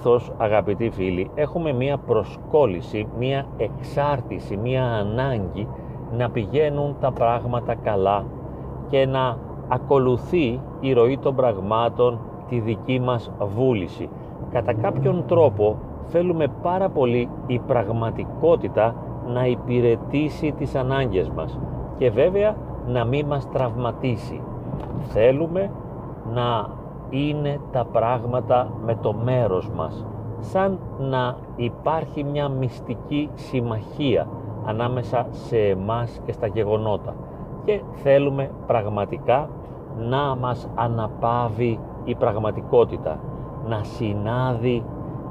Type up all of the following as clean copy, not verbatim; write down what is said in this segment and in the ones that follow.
συνήθως, αγαπητοί φίλοι, έχουμε μία προσκόλληση, μία εξάρτηση, μία ανάγκη να πηγαίνουν τα πράγματα καλά και να ακολουθεί η ροή των πραγμάτων τη δική μας βούληση. Κατά κάποιον τρόπο θέλουμε πάρα πολύ η πραγματικότητα να υπηρετήσει τις ανάγκες μας και βέβαια να μην μας τραυματίσει. Θέλουμε να είναι τα πράγματα με το μέρος μας, σαν να υπάρχει μια μυστική συμμαχία ανάμεσα σε εμάς και στα γεγονότα, και θέλουμε πραγματικά να μας αναπαύει η πραγματικότητα, να συνάδει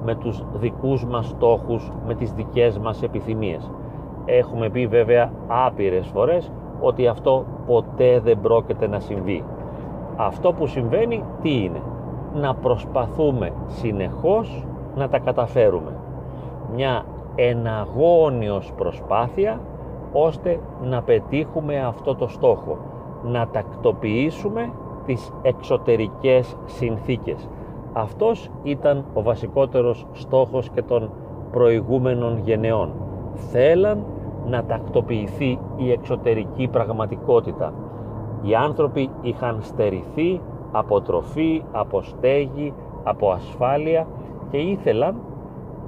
με τους δικούς μας στόχους, με τις δικές μας επιθυμίες. Έχουμε πει βέβαια άπειρες φορές ότι αυτό ποτέ δεν πρόκειται να συμβεί. Αυτό που συμβαίνει τι είναι? Να προσπαθούμε συνεχώς να τα καταφέρουμε. Μια εναγώνιος προσπάθεια ώστε να πετύχουμε αυτό το στόχο, να τακτοποιήσουμε τις εξωτερικές συνθήκες. Αυτός ήταν ο βασικότερος στόχος και των προηγούμενων γενεών. Θέλαν να τακτοποιηθεί η εξωτερική πραγματικότητα. Οι άνθρωποι είχαν στερηθεί από τροφή, από στέγη, από ασφάλεια και ήθελαν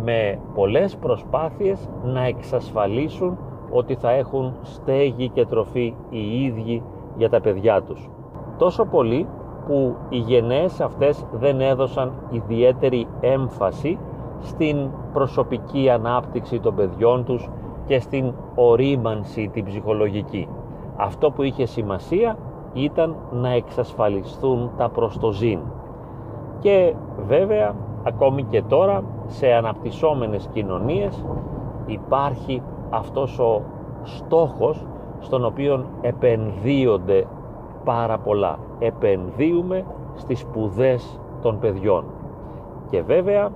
με πολλές προσπάθειες να εξασφαλίσουν ότι θα έχουν στέγη και τροφή οι ίδιοι για τα παιδιά τους. Τόσο πολύ που οι γενναίες αυτές δεν έδωσαν ιδιαίτερη έμφαση στην προσωπική ανάπτυξη των παιδιών τους και στην ορίμανση την ψυχολογική. Αυτό που είχε σημασία ήταν να εξασφαλιστούν τα προς το ζήν. Και βέβαια ακόμη και τώρα σε αναπτυσσόμενες κοινωνίες υπάρχει αυτός ο στόχος στον οποίο επενδύονται πάρα πολλά. Επενδύουμε στις σπουδές των παιδιών και βέβαια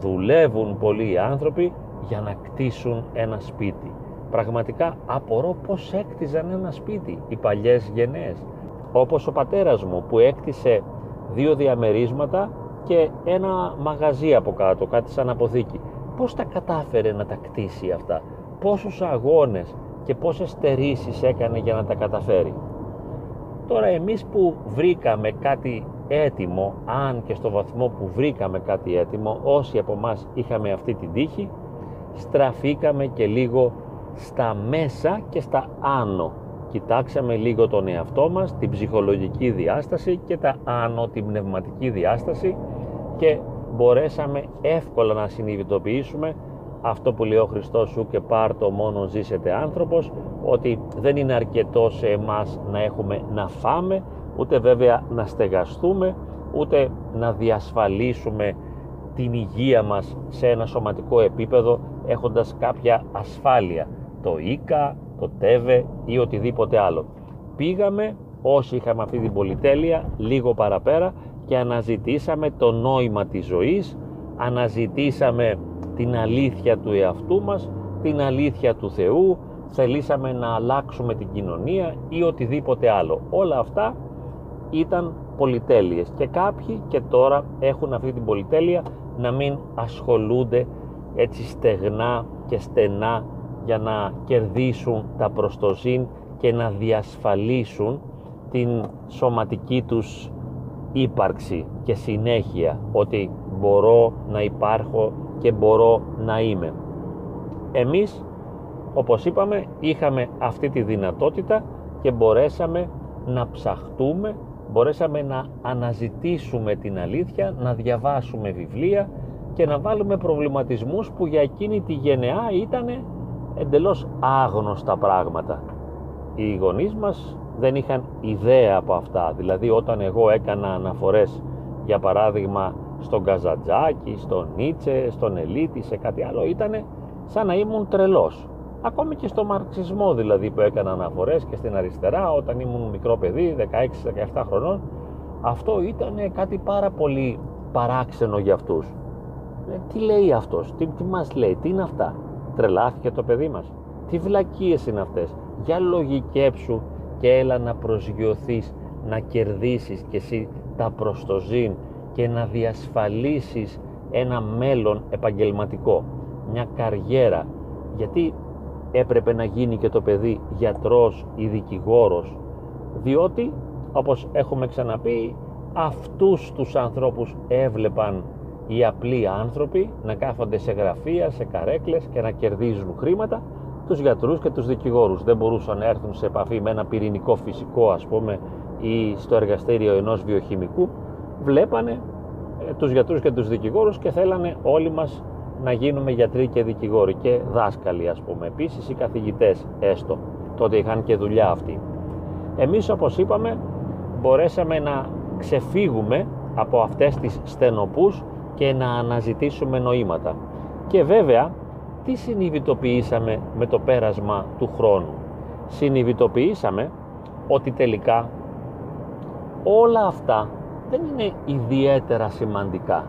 δουλεύουν πολλοί οι άνθρωποι για να κτίσουν ένα σπίτι. Πραγματικά απορώ πως έκτιζαν ένα σπίτι οι παλιές γενναίες, όπως ο πατέρας μου που έκτισε 2 διαμερίσματα και ένα μαγαζί από κάτω, κάτι σαν αποθήκη. Πώς τα κατάφερε να τα κτίσει αυτά, πόσους αγώνες και πόσες στερήσεις έκανε για να τα καταφέρει. Τώρα εμείς που βρήκαμε κάτι έτοιμο, αν και στο βαθμό που βρήκαμε κάτι έτοιμο, όσοι από μας είχαμε αυτή την τύχη, στραφήκαμε και λίγο στα μέσα και στα άνω. Κοιτάξαμε λίγο τον εαυτό μας, την ψυχολογική διάσταση και τα άνω, την πνευματική διάσταση, και μπορέσαμε εύκολα να συνειδητοποιήσουμε αυτό που λέει ο Χριστός «Σου και πάρτο μόνον ζήσετε άνθρωπος», ότι δεν είναι αρκετό σε εμάς να έχουμε να φάμε, ούτε βέβαια να στεγαστούμε, ούτε να διασφαλίσουμε την υγεία μας σε ένα σωματικό επίπεδο έχοντας κάποια ασφάλεια, το ίκα, το τέβε ή οτιδήποτε άλλο. Πήγαμε, όσοι είχαμε αυτή την πολυτέλεια, λίγο παραπέρα και αναζητήσαμε το νόημα της ζωής, αναζητήσαμε την αλήθεια του εαυτού μας, την αλήθεια του Θεού, θελήσαμε να αλλάξουμε την κοινωνία ή οτιδήποτε άλλο. Όλα αυτά ήταν πολυτέλειες και κάποιοι και τώρα έχουν αυτή την πολυτέλεια να μην ασχολούνται έτσι στεγνά και στενά για να κερδίσουν τα προς το ζήν και να διασφαλίσουν την σωματική τους ύπαρξη και συνέχεια, ότι μπορώ να υπάρχω και μπορώ να είμαι. Εμείς, όπως είπαμε, είχαμε αυτή τη δυνατότητα και μπορέσαμε να ψαχτούμε, μπορέσαμε να αναζητήσουμε την αλήθεια, να διαβάσουμε βιβλία και να βάλουμε προβληματισμούς που για εκείνη τη γενεά ήταν εντελώς άγνωστα πράγματα. Οι γονείς μας δεν είχαν ιδέα από αυτά, δηλαδή όταν εγώ έκανα αναφορές, για παράδειγμα, στον Καζαντζάκη, στον Νίτσε, στον Ελίτη, σε κάτι άλλο, ήταν σαν να ήμουν τρελός. Ακόμη και στο μαρξισμό δηλαδή που έκανα αναφορές, και στην αριστερά όταν ήμουν μικρό παιδί, 16-17 χρονών, αυτό ήταν κάτι πάρα πολύ παράξενο για αυτούς. Τι λέει αυτός, τι μας λέει, τι είναι αυτά, τρελάθηκε το παιδί μας, τι βλακίες είναι αυτές, για λογικέψου και έλα να προσγειωθείς, να κερδίσεις κι εσύ τα προς το ζήν και να διασφαλίσεις ένα μέλλον επαγγελματικό, μια καριέρα, γιατί έπρεπε να γίνει και το παιδί γιατρός ή δικηγόρος, διότι όπως έχουμε ξαναπεί, αυτούς τους ανθρώπους έβλεπαν οι απλοί άνθρωποι να κάθονται σε γραφεία, σε καρέκλες και να κερδίζουν χρήματα, τους γιατρούς και τους δικηγόρους. Δεν μπορούσαν να έρθουν σε επαφή με ένα πυρηνικό φυσικό, ας πούμε, ή στο εργαστήριο ενός βιοχημικού. Βλέπανε τους γιατρούς και τους δικηγόρους και θέλανε όλοι μας να γίνουμε γιατροί και δικηγόροι και δάσκαλοι, ας πούμε, επίσης οι καθηγητές έστω. Τότε είχαν και δουλειά αυτοί. Εμείς, όπως είπαμε, μπορέσαμε να ξεφύγουμε από αυτές τις στενοπούς και να αναζητήσουμε νοήματα. Και βέβαια, τι συνειδητοποιήσαμε με το πέρασμα του χρόνου? Συνειδητοποιήσαμε ότι τελικά όλα αυτά δεν είναι ιδιαίτερα σημαντικά.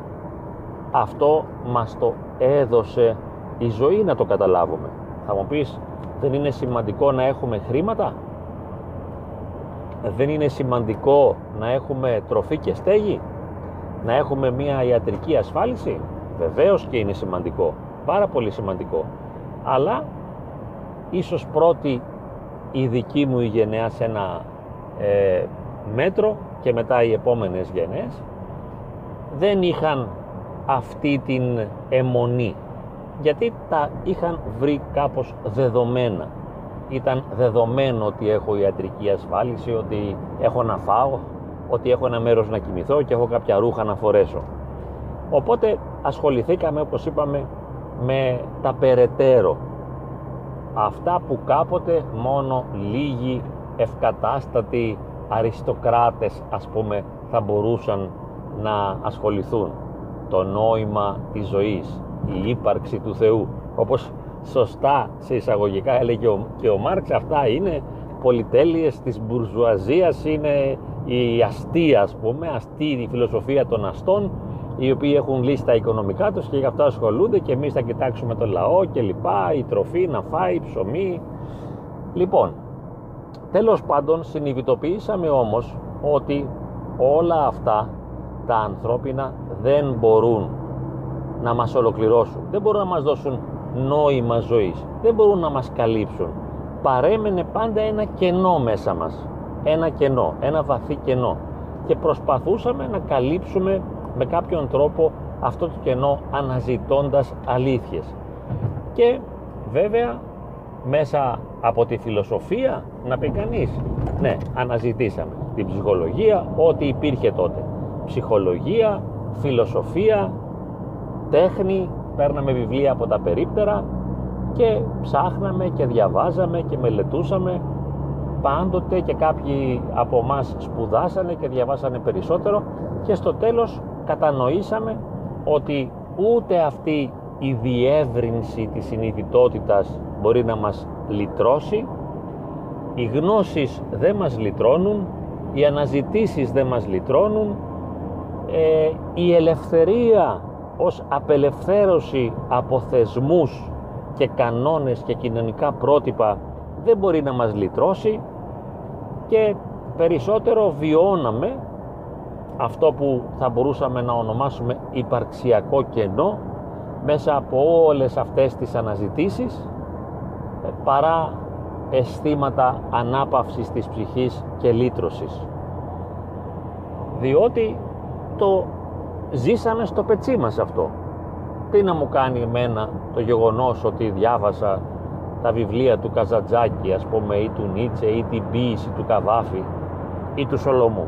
Αυτό μας το έδωσε η ζωή να το καταλάβουμε. Θα μου πεις, δεν είναι σημαντικό να έχουμε χρήματα? Δεν είναι σημαντικό να έχουμε τροφή και στέγη? Να έχουμε μια ιατρική ασφάλιση? Βεβαίως και είναι σημαντικό, πάρα πολύ σημαντικό. Αλλά ίσως πρώτη η δική μου η γενεά σε ένα μέτρο και μετά οι επόμενες γενναίες δεν είχαν αυτή την αιμονή, γιατί τα είχαν βρει κάπως δεδομένα. Ήταν δεδομένο ότι έχω ιατρική ασφάλιση, ότι έχω να φάω, ότι έχω ένα μέρος να κοιμηθώ και έχω κάποια ρούχα να φορέσω. Οπότε ασχοληθήκαμε, όπως είπαμε, με τα περαιτέρω, αυτά που κάποτε μόνο λίγοι ευκατάστατοι αριστοκράτες, ας πούμε, θα μπορούσαν να ασχοληθούν. Το νόημα της ζωής, η ύπαρξη του Θεού, όπως σωστά σε εισαγωγικά έλεγε και ο Μάρξ, αυτά είναι πολυτέλειες της μπουρζουαζίας, είναι η αστεία, ας πούμε, η φιλοσοφία των αστών, οι οποίοι έχουν λύσει τα οικονομικά τους και γι' αυτό ασχολούνται και εμείς θα κοιτάξουμε το λαό και λοιπά, η τροφή να φάει, ψωμί. Λοιπόν, τέλος πάντων, συνειδητοποιήσαμε όμως ότι όλα αυτά τα ανθρώπινα δεν μπορούν να μας ολοκληρώσουν, δεν μπορούν να μας δώσουν νόημα ζωής, δεν μπορούν να μας καλύψουν. Παρέμενε πάντα ένα κενό μέσα μας, ένα κενό, ένα βαθύ κενό, και προσπαθούσαμε να καλύψουμε με κάποιον τρόπο αυτό το κενό αναζητώντας αλήθειες. Και βέβαια μέσα από τη φιλοσοφία, να πει κανείς, ναι, αναζητήσαμε την ψυχολογία, ό,τι υπήρχε τότε. Ψυχολογία, φιλοσοφία, τέχνη, παίρναμε βιβλία από τα περίπτερα και ψάχναμε και διαβάζαμε και μελετούσαμε πάντοτε, και κάποιοι από μας σπουδάσανε και διαβάσανε περισσότερο και στο τέλος κατανοήσαμε ότι ούτε αυτή η διεύρυνση της συνειδητότητας μπορεί να μας λυτρώσει. Οι γνώσεις δεν μας λυτρώνουν, οι αναζητήσεις δεν μας λυτρώνουν, η ελευθερία ως απελευθέρωση από θεσμούς και κανόνες και κοινωνικά πρότυπα δεν μπορεί να μας λυτρώσει, και περισσότερο βιώναμε αυτό που θα μπορούσαμε να ονομάσουμε υπαρξιακό κενό μέσα από όλες αυτές τις αναζητήσεις, παρά αισθήματα ανάπαυσης της ψυχής και λύτρωσης, διότι το ζήσαμε στο πετσί μας αυτό. Τι να μου κάνει εμένα το γεγονός ότι διάβασα τα βιβλία του Καζαντζάκη, ας πούμε, ή του Νίτσε, ή την ποίηση του Καβάφη ή του Σολομού?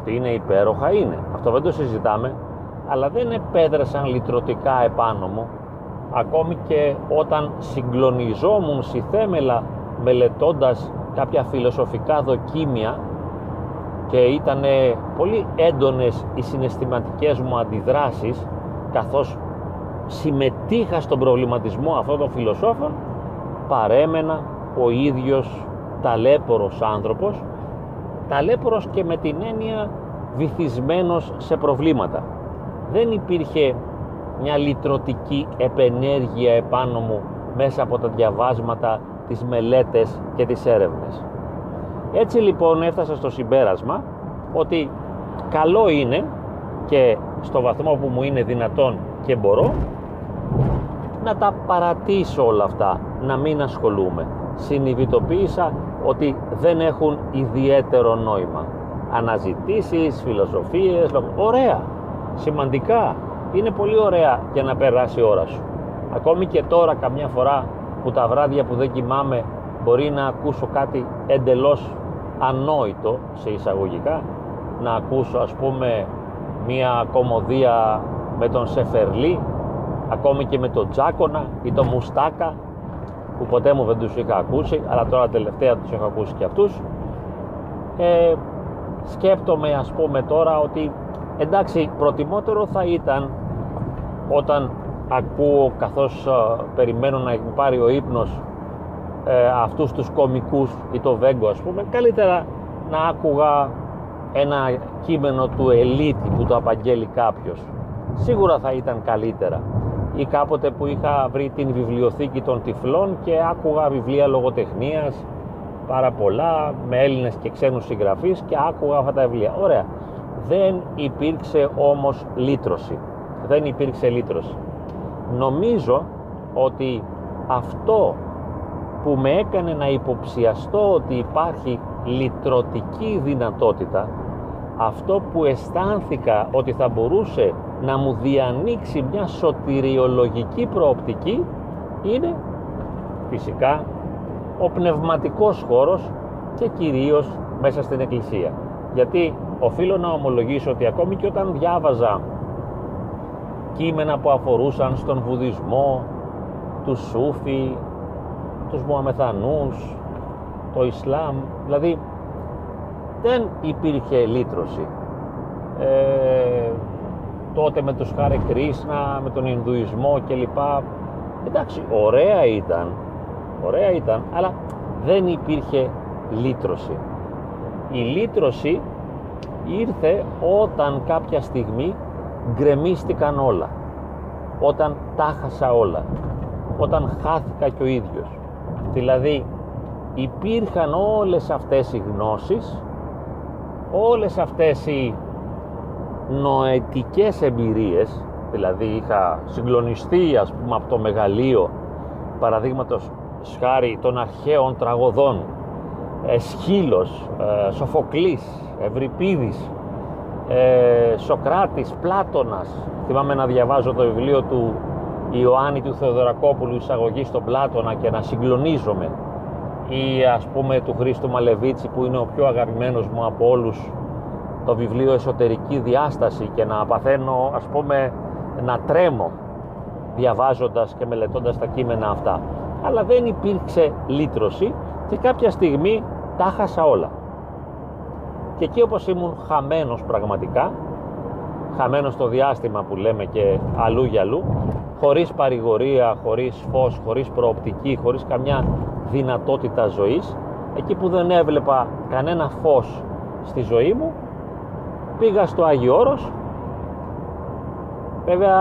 Ότι είναι υπέροχα, είναι, αυτό δεν το συζητάμε, αλλά δεν επέδρασαν λυτρωτικά επάνω μου. Ακόμη και όταν συγκλονιζόμουν στη θέμελα μελετώντας κάποια φιλοσοφικά δοκίμια και ήταν πολύ έντονες οι συναισθηματικές μου αντιδράσεις καθώς συμμετείχα στον προβληματισμό αυτών των φιλοσόφων, παρέμενα ο ίδιος ταλέπορος άνθρωπος, ταλέπορος και με την έννοια βυθισμένος σε προβλήματα. Δεν υπήρχε μια λυτρωτική επενέργεια επάνω μου μέσα από τα διαβάσματα, τις μελέτες και τις έρευνες. Έτσι λοιπόν έφτασα στο συμπέρασμα ότι καλό είναι, και στο βαθμό που μου είναι δυνατόν και μπορώ να τα παρατήσω όλα αυτά, να μην ασχολούμαι. Συνειδητοποίησα ότι δεν έχουν ιδιαίτερο νόημα. Αναζητήσεις, φιλοσοφίες, ωραία, σημαντικά, είναι πολύ ωραία για να περάσει η ώρα σου. Ακόμη και τώρα καμιά φορά που τα βράδια που δεν κοιμάμαι μπορεί να ακούσω κάτι εντελώς ανόητο, σε εισαγωγικά, να ακούσω ας πούμε μία κομμωδία με τον Σεφερλί, ακόμη και με τον Τζάκονα ή τον Μουστάκα, που ποτέ μου δεν τους είχα ακούσει, αλλά τώρα τελευταία τους έχω ακούσει και αυτούς. Σκέπτομαι ας πούμε τώρα ότι εντάξει, προτιμότερο θα ήταν όταν ακούω, καθώς περιμένω να πάρει ο ύπνος, αυτούς τους κωμικούς ή το Βέγκο ας πούμε, καλύτερα να άκουγα ένα κείμενο του Ελίτη που το απαγγέλει κάποιος. Σίγουρα θα ήταν καλύτερα. Ή κάποτε που είχα βρει την βιβλιοθήκη των τυφλών και άκουγα βιβλία λογοτεχνίας πάρα πολλά με Έλληνες και ξένους συγγραφείς και άκουγα αυτά τα βιβλία. Ωραία. Δεν υπήρξε όμως λύτρωση. Δεν υπήρξε λύτρωση. Νομίζω ότι αυτό που με έκανε να υποψιαστώ ότι υπάρχει λυτρωτική δυνατότητα, αυτό που αισθάνθηκα ότι θα μπορούσε να μου διανοίξει μια σωτηριολογική προοπτική, είναι φυσικά ο πνευματικός χώρος και κυρίως μέσα στην Εκκλησία. Γιατί οφείλω να ομολογήσω ότι ακόμη και όταν διάβαζα κείμενα που αφορούσαν στον Βουδισμό, τους Σούφι, τους Μωαμεθανούς, το Ισλάμ, δηλαδή δεν υπήρχε λύτρωση. Τότε με τους Χάρε Κρίσνα, με τον Ινδουισμό κλπ. Εντάξει, ωραία ήταν, αλλά δεν υπήρχε λύτρωση. Η λύτρωση ήρθε όταν κάποια στιγμή γκρεμίστηκαν όλα, όταν τα χάσα όλα, όταν χάθηκα και ο ίδιος. Δηλαδή υπήρχαν όλες αυτές οι γνώσεις, όλες αυτές οι νοητικές εμπειρίες, δηλαδή είχα συγκλονιστεί ας πούμε από το μεγαλείο, παραδείγματος χάρη των αρχαίων τραγωδών, Εσχύλος, Σοφοκλής, Ευρυπίδης, Σοκράτης, Πλάτωνας. Θυμάμαι να διαβάζω το βιβλίο του Ιωάννη του Θεοδωρακόπουλου, εισαγωγή στον Πλάτωνα, και να συγκλονίζομαι, ή ας πούμε του Χρήστου Μαλεβίτση που είναι ο πιο αγαπημένος μου από όλους, το βιβλίο Εσωτερική Διάσταση, και να παθαίνω ας πούμε να τρέμω διαβάζοντας και μελετώντας τα κείμενα αυτά. Αλλά δεν υπήρξε λύτρωση και κάποια στιγμή τα χάσα όλα. Και εκεί όπως ήμουν χαμένος πραγματικά, χαμένος στο διάστημα που λέμε και αλλού για αλλού, χωρίς παρηγορία, χωρίς φως, χωρίς προοπτική, χωρίς καμιά δυνατότητα ζωής, εκεί που δεν έβλεπα κανένα φως στη ζωή μου, πήγα στο Άγιο Όρος. Βέβαια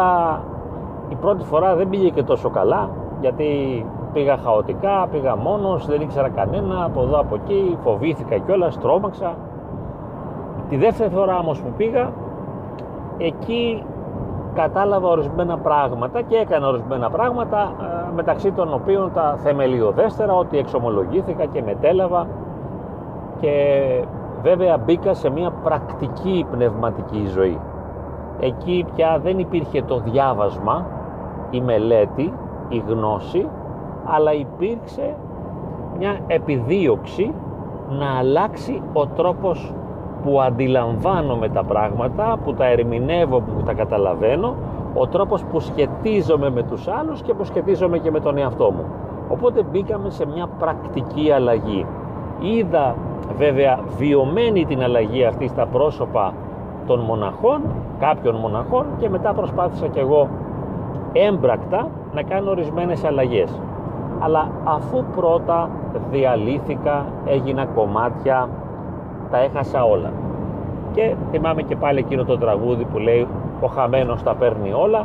η πρώτη φορά δεν πήγε και τόσο καλά, γιατί πήγα χαοτικά, πήγα μόνος, δεν ήξερα κανένα, από εδώ από εκεί, φοβήθηκα κιόλας, τρόμαξα. Τη δεύτερη φορά όμως που πήγα, εκεί κατάλαβα ορισμένα πράγματα και έκανα ορισμένα πράγματα, μεταξύ των οποίων τα θεμελιωδέστερα, ότι εξομολογήθηκα και μετέλαβα, και βέβαια μπήκα σε μια πρακτική πνευματική ζωή. Εκεί πια δεν υπήρχε το διάβασμα, η μελέτη, η γνώση, αλλά υπήρξε μια επιδίωξη να αλλάξει ο τρόπος που αντιλαμβάνομαι τα πράγματα, που τα ερμηνεύω, που τα καταλαβαίνω, ο τρόπος που σχετίζομαι με τους άλλους και που σχετίζομαι και με τον εαυτό μου. Οπότε μπήκαμε σε μια πρακτική αλλαγή. Είδα βέβαια βιωμένη την αλλαγή αυτή στα πρόσωπα των μοναχών, κάποιων μοναχών, και μετά προσπάθησα κι εγώ έμπρακτα να κάνω ορισμένες αλλαγές. Αλλά αφού πρώτα διαλύθηκα, έγινα κομμάτια, τα έχασα όλα. Και θυμάμαι και πάλι εκείνο το τραγούδι που λέει «Ο χαμένος τα παίρνει όλα»,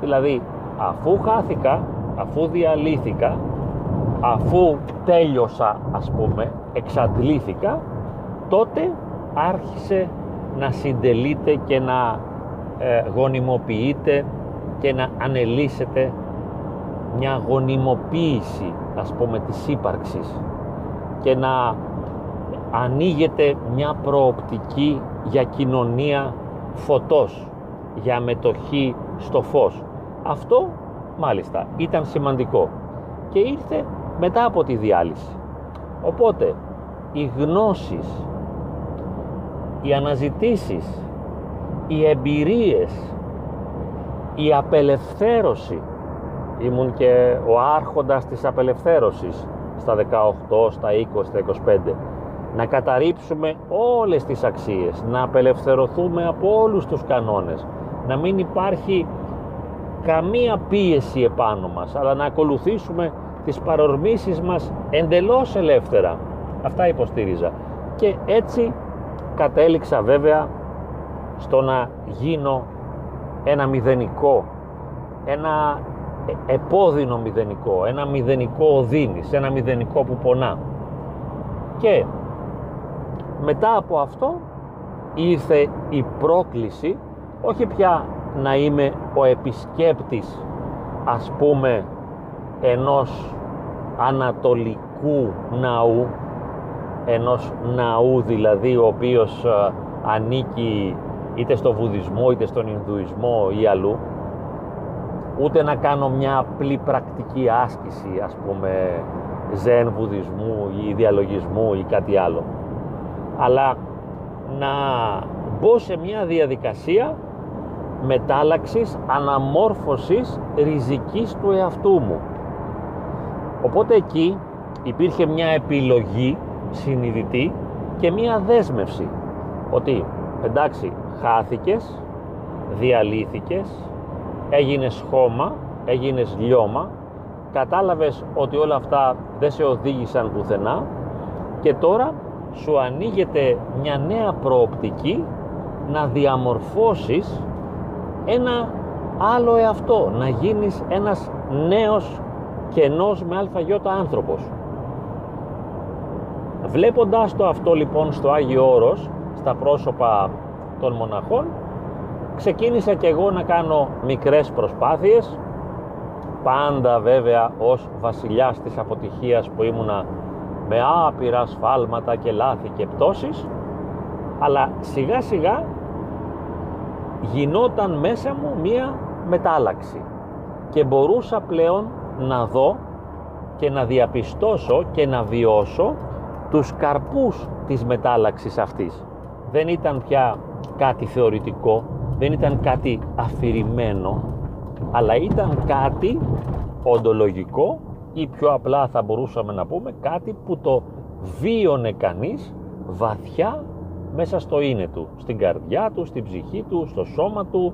δηλαδή αφού χάθηκα, αφού διαλύθηκα, αφού τέλειωσα ας πούμε, εξαντλήθηκα, τότε άρχισε να συντελείται και να γονιμοποιείται και να ανελύσετε μια γονιμοποίηση, ας πούμε, της ύπαρξης και να ανοίγεται μια προοπτική για κοινωνία φωτός, για μετοχή στο φως. Αυτό μάλιστα ήταν σημαντικό και ήρθε μετά από τη διάλυση. Οπότε οι γνώσεις, οι αναζητήσεις, οι εμπειρίες, η απελευθέρωση, ήμουν και ο άρχοντας της απελευθέρωσης στα 18, στα 20, στα 25, να καταρρίψουμε όλες τις αξίες, να απελευθερωθούμε από όλους τους κανόνες, να μην υπάρχει καμία πίεση επάνω μας, αλλά να ακολουθήσουμε τις παρορμήσεις μας εντελώς ελεύθερα. Αυτά υποστήριζα και έτσι κατέληξα βέβαια στο να γίνω ένα μηδενικό, ένα επώδυνο μηδενικό, ένα μηδενικό οδύνης, ένα μηδενικό που πονά. Και μετά από αυτό ήρθε η πρόκληση, όχι πια να είμαι ο επισκέπτης, ας πούμε, ενός ανατολικού ναού, ενός ναού δηλαδή ο οποίος ανήκει είτε στο βουδισμό είτε στον Ινδουισμό ή αλλού, ούτε να κάνω μια απλή πρακτική άσκηση, ας πούμε, ζεν βουδισμού ή διαλογισμού ή κάτι άλλο, αλλά να μπω σε μια διαδικασία μετάλλαξης, αναμόρφωσης ριζικής του εαυτού μου. Οπότε εκεί υπήρχε μια επιλογή συνειδητή και μια δέσμευση ότι εντάξει, χάθηκες, διαλύθηκες, έγινες χώμα, έγινες λιώμα, κατάλαβες ότι όλα αυτά δεν σε οδήγησαν πουθενά και τώρα σου ανοίγεται μια νέα προοπτική να διαμορφώσεις ένα άλλο εαυτό, να γίνεις ένας νέος κενός με αλφαγιώτα άνθρωπος. Βλέποντας το αυτό λοιπόν στο Άγιο Όρος, στα πρόσωπα των μοναχών, ξεκίνησα και εγώ να κάνω μικρές προσπάθειες, πάντα βέβαια ως βασιλιάς της αποτυχίας που ήμουνα, με άπειρα σφάλματα και λάθη και πτώσεις, αλλά σιγά σιγά γινόταν μέσα μου μία μετάλλαξη και μπορούσα πλέον να δω και να διαπιστώσω και να βιώσω τους καρπούς της μετάλλαξης αυτής. Δεν ήταν πια κάτι θεωρητικό, δεν ήταν κάτι αφηρημένο, αλλά ήταν κάτι οντολογικό ή πιο απλά θα μπορούσαμε να πούμε κάτι που το βίωνε κανείς βαθιά μέσα στο είναι του, στην καρδιά του, στην ψυχή του, στο σώμα του,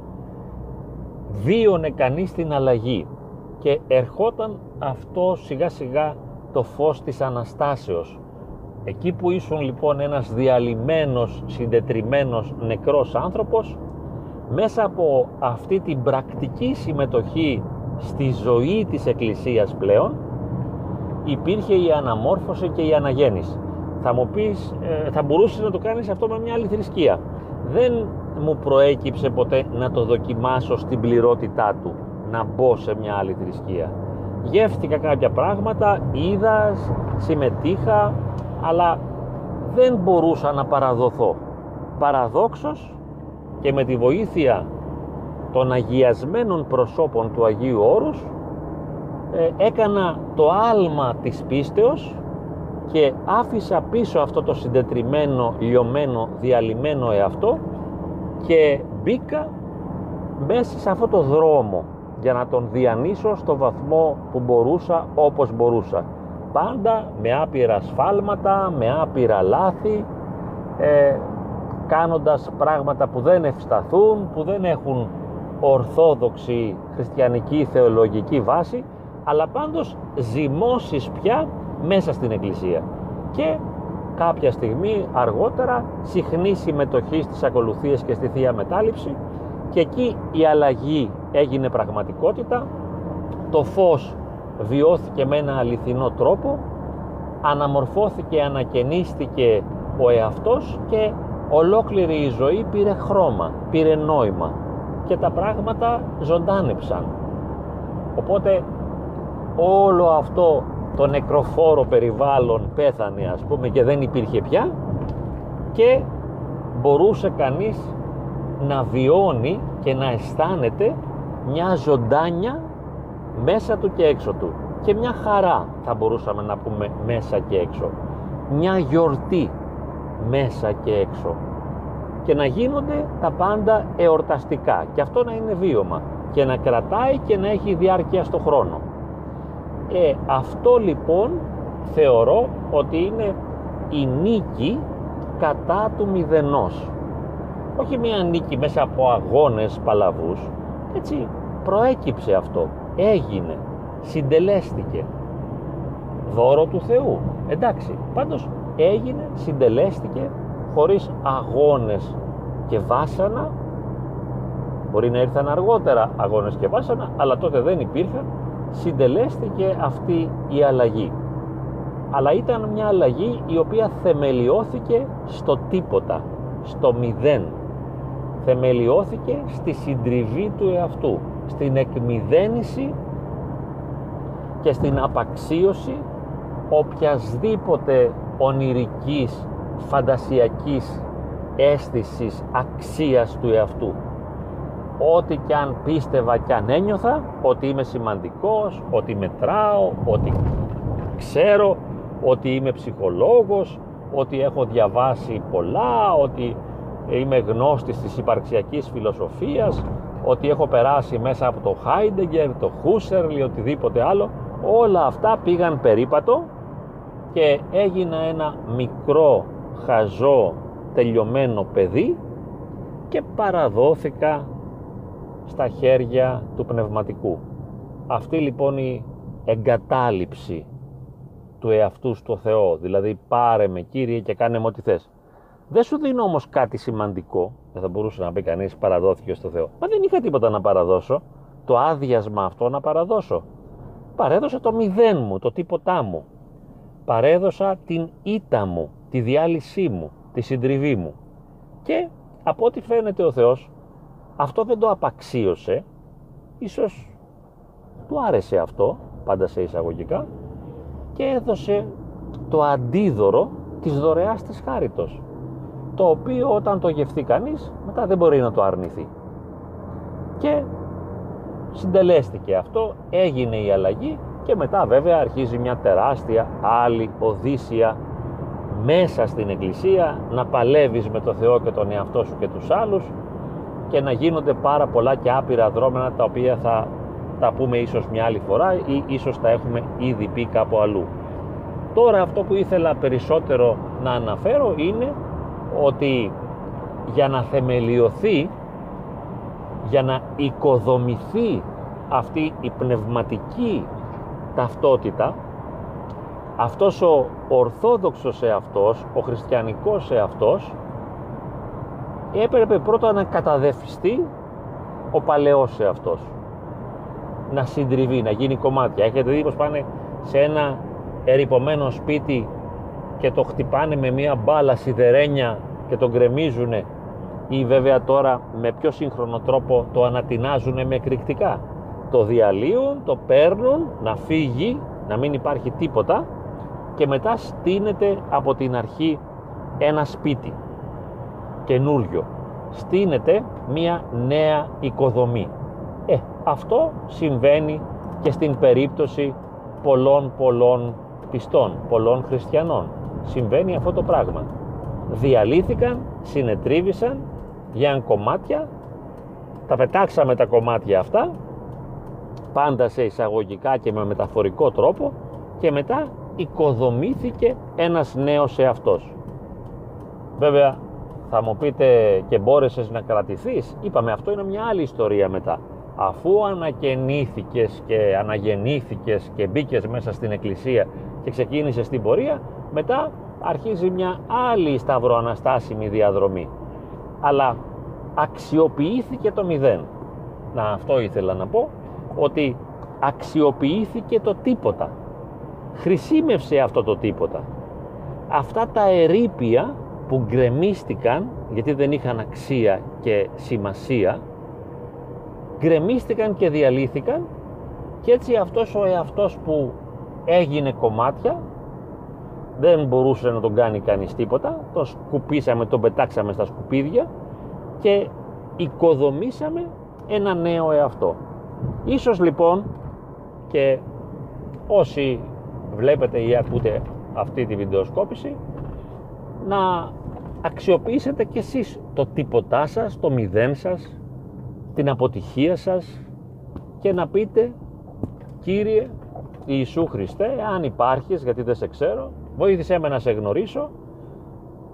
βίωνε κανείς την αλλαγή και ερχόταν αυτό σιγά σιγά το φως της Αναστάσεως. Εκεί που ήσουν λοιπόν ένας διαλυμένος, συντετριμμένος, νεκρός άνθρωπος, μέσα από αυτή την πρακτική συμμετοχή στη ζωή της Εκκλησίας πλέον υπήρχε η αναμόρφωση και η αναγέννηση. Θα μου πεις, θα μπορούσες να το κάνεις αυτό με μια άλλη θρησκεία. Δεν μου προέκυψε ποτέ να το δοκιμάσω στην πληρότητά του, να μπω σε μια άλλη θρησκεία. Γεύτηκα κάποια πράγματα, είδα, συμμετείχα, αλλά δεν μπορούσα να παραδοθώ. Παραδόξως και με τη βοήθεια των αγιασμένων προσώπων του Αγίου Όρους έκανα το άλμα της πίστεως και άφησα πίσω αυτό το συντετριμμένο, λιωμένο, διαλυμένο εαυτό και μπήκα μέσα σε αυτό το δρόμο για να τον διανύσω στο βαθμό που μπορούσα, όπως μπορούσα. Πάντα με άπειρα σφάλματα, με άπειρα λάθη, κάνοντας πράγματα που δεν ευσταθούν, που δεν έχουν ορθόδοξη χριστιανική θεολογική βάση, αλλά πάντως ζυμώσεις πια μέσα στην Εκκλησία. Και κάποια στιγμή αργότερα συχνή συμμετοχή στις ακολουθίες και στη Θεία Μετάληψη και εκεί η αλλαγή έγινε πραγματικότητα, το φως βιώθηκε με ένα αληθινό τρόπο, αναμορφώθηκε, ανακαινίστηκε ο εαυτός και ολόκληρη η ζωή πήρε χρώμα, πήρε νόημα. και τα πράγματα ζωντάνεψαν. Οπότε όλο αυτό το νεκροφόρο περιβάλλον πέθανε, ας πούμε, και δεν υπήρχε πια, και μπορούσε κανείς να βιώνει και να αισθάνεται μια ζωντάνια μέσα του και έξω του, και μια χαρά, θα μπορούσαμε να πούμε, μέσα και έξω, μια γιορτή μέσα και έξω, και να γίνονται τα πάντα εορταστικά, και αυτό να είναι βίωμα και να κρατάει και να έχει διάρκεια στο χρόνο. Αυτό λοιπόν θεωρώ ότι είναι η νίκη κατά του μηδενός. Όχι μια νίκη μέσα από αγώνες παλαβούς, έτσι προέκυψε αυτό, έγινε, συντελέστηκε, δώρο του Θεού, εντάξει, πάντως έγινε, συντελέστηκε χωρίς αγώνες και βάσανα. Μπορεί να ήρθαν αργότερα αγώνες και βάσανα, αλλά τότε δεν υπήρχαν. Συντελέστηκε αυτή η αλλαγή, αλλά ήταν μια αλλαγή η οποία θεμελιώθηκε στο τίποτα, στο μηδέν, θεμελιώθηκε στη συντριβή του εαυτού, στην εκμηδένιση και στην απαξίωση οποιασδήποτε ονειρικής, φαντασιακής αίσθησης αξίας του εαυτού. Ό,τι κι αν πίστευα κι αν ένιωθα, ότι είμαι σημαντικός, ότι μετράω, ότι ξέρω, ότι είμαι ψυχολόγος, ότι έχω διαβάσει πολλά, ότι είμαι γνώστης της υπαρξιακής φιλοσοφίας, ότι έχω περάσει μέσα από το Χάιντεγκερ, το Χούσερλ, οτιδήποτε άλλο, όλα αυτά πήγαν περίπατο και έγινα ένα μικρό, χαζό, τελειωμένο παιδί και παραδόθηκα στα χέρια του πνευματικού. Αυτή λοιπόν η εγκατάλειψη του εαυτού στο Θεό, δηλαδή πάρε με Κύριε και κάνε με ό,τι θες. Δεν σου δίνω όμως κάτι σημαντικό, δεν θα μπορούσε να πει κανείς παραδόθηκε στο Θεό. Μα δεν είχα τίποτα να παραδώσω, το άδειασμα αυτό να παραδώσω. Παρέδωσα το μηδέν μου, το τίποτά μου. Παρέδωσα την ήττα μου, τη διάλυσή μου, τη συντριβή μου. Και από ό,τι φαίνεται ο Θεός αυτό δεν το απαξίωσε, ίσως του άρεσε αυτό, πάντα σε εισαγωγικά, και έδωσε το αντίδωρο της δωρεάς της χάριτος, το οποίο όταν το γευθεί κανείς μετά δεν μπορεί να το αρνηθεί. Και συντελέστηκε αυτό, έγινε η αλλαγή, και μετά βέβαια αρχίζει μια τεράστια άλλη οδύσσια μέσα στην Εκκλησία, να παλεύεις με το Θεό και τον εαυτό σου και τους άλλους, και να γίνονται πάρα πολλά και άπειρα δρόμενα, τα οποία θα τα πούμε ίσως μια άλλη φορά ή ίσως τα έχουμε ήδη πει κάπου αλλού. Τώρα αυτό που ήθελα περισσότερο να αναφέρω είναι ότι για να θεμελιωθεί, για να οικοδομηθεί αυτή η πνευματική ταυτότητα, αυτός ο ορθόδοξος εαυτός, ο χριστιανικός εαυτός, έπρεπε πρώτα να καταδεφιστεί ο παλαιός εαυτός, να συντριβεί, να γίνει κομμάτια. Έχετε δει πως πάνε σε ένα ερυπωμένο σπίτι και το χτυπάνε με μια μπάλα σιδερένια και τον γκρεμίζουνε, ή βέβαια τώρα με πιο σύγχρονο τρόπο το ανατινάζουνε με εκρηκτικά, το διαλύουν, το παίρνουν να φύγει, να μην υπάρχει τίποτα, και μετά στείνεται από την αρχή ένα σπίτι καινούριο, στείνεται μια νέα οικοδομή. Αυτό συμβαίνει και στην περίπτωση πολλών πιστών, πολλών χριστιανών συμβαίνει αυτό το πράγμα. Διαλύθηκαν, συνετρίβησαν, γίναν κομμάτια, τα πετάξαμε τα κομμάτια αυτά, πάντα σε εισαγωγικά και με μεταφορικό τρόπο, και μετά οικοδομήθηκε ένας νέος εαυτός. Βέβαια θα μου πείτε, και μπόρεσες να κρατηθείς? Είπαμε, αυτό είναι μια άλλη ιστορία μετά. Αφού ανακαινήθηκες και αναγεννήθηκες και μπήκες μέσα στην Εκκλησία και ξεκίνησες την πορεία, μετά αρχίζει μια άλλη σταυροαναστάσιμη διαδρομή. Αλλά αξιοποιήθηκε το μηδέν. Να, αυτό ήθελα να πω, ότι αξιοποιήθηκε το τίποτα. Χρησίμευσε αυτό το τίποτα. Αυτά τα ερείπια που γκρεμίστηκαν γιατί δεν είχαν αξία και σημασία, γκρεμίστηκαν και διαλύθηκαν, και έτσι αυτός ο εαυτός που έγινε κομμάτια δεν μπορούσε να τον κάνει κανείς τίποτα, τον σκουπίσαμε, τον πετάξαμε στα σκουπίδια και οικοδομήσαμε ένα νέο εαυτό. Ίσως λοιπόν, και όσοι βλέπετε ή ακούτε αυτή τη βιντεοσκόπηση, να αξιοποιήσετε κι εσείς το τίποτά σας, το μηδέν σας, την αποτυχία σας, και να πείτε: Κύριε Ιησού Χριστέ, αν υπάρχεις, γιατί δεν σε ξέρω, βοήθησέ με να σε γνωρίσω,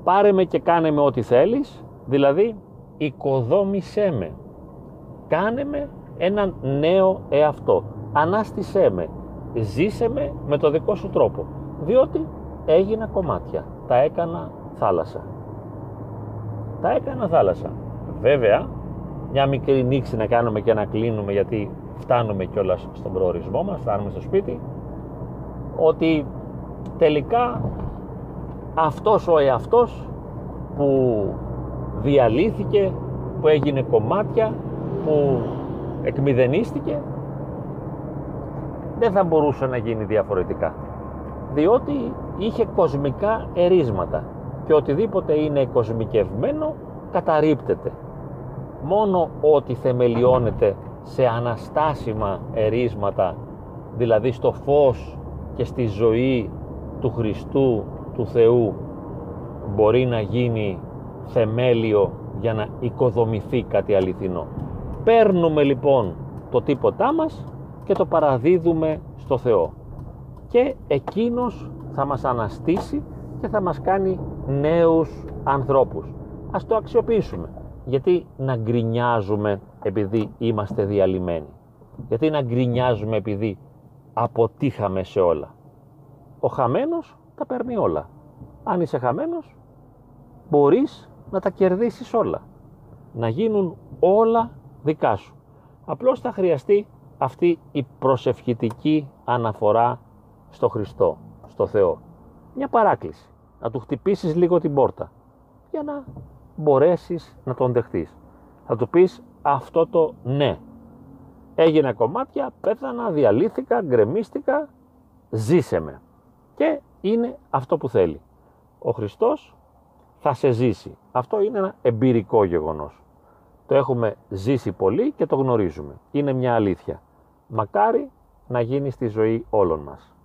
πάρε με και κάνε με ό,τι θέλεις, δηλαδή οικοδόμησέ με, κάνε με έναν νέο εαυτό, ανάστησέ με, ζήσε με με το δικό σου τρόπο, διότι έγινα κομμάτια, τα έκανα θάλασσα. Τα έκανα θάλασσα. Βέβαια, μια μικρή νήξη να κάνουμε και να κλείνουμε, γιατί φτάνουμε κιόλας στον προορισμό μας, φτάνουμε στο σπίτι, ότι τελικά αυτός ο εαυτός που διαλύθηκε, που έγινε κομμάτια, που εκμηδενίστηκε, δεν θα μπορούσε να γίνει διαφορετικά, διότι είχε κοσμικά ερίσματα, και οτιδήποτε είναι κοσμικευμένο καταρρίπτεται. Μόνο ό,τι θεμελιώνεται σε αναστάσιμα ερίσματα, δηλαδή στο φως και στη ζωή του Χριστού, του Θεού, μπορεί να γίνει θεμέλιο για να οικοδομηθεί κάτι αληθινό. Παίρνουμε λοιπόν το τίποτά μας και το παραδίδουμε στο Θεό, και εκείνος θα μας αναστήσει και θα μας κάνει νέους ανθρώπους. Ας το αξιοποιήσουμε. Γιατί να γκρινιάζουμε επειδή είμαστε διαλυμένοι? Γιατί να γκρινιάζουμε επειδή αποτύχαμε σε όλα? Ο χαμένος τα παίρνει όλα. Αν είσαι χαμένος, μπορείς να τα κερδίσεις όλα, να γίνουν όλα δικά σου. Απλώς θα χρειαστεί αυτή η προσευχητική αναφορά στο Χριστό, στο Θεό, μια παράκληση, να του χτυπήσεις λίγο την πόρτα για να μπορέσεις να τον δεχτείς. Θα του πεις αυτό το ναι: έγινα κομμάτια, πέθανα, διαλύθηκα, γκρεμίστηκα, ζήσε με. Και είναι αυτό που θέλει. Ο Χριστός θα σε ζήσει. Αυτό είναι ένα εμπειρικό γεγονός. Το έχουμε ζήσει πολύ και το γνωρίζουμε. Είναι μια αλήθεια. Μακάρι να γίνει στη ζωή όλων μας.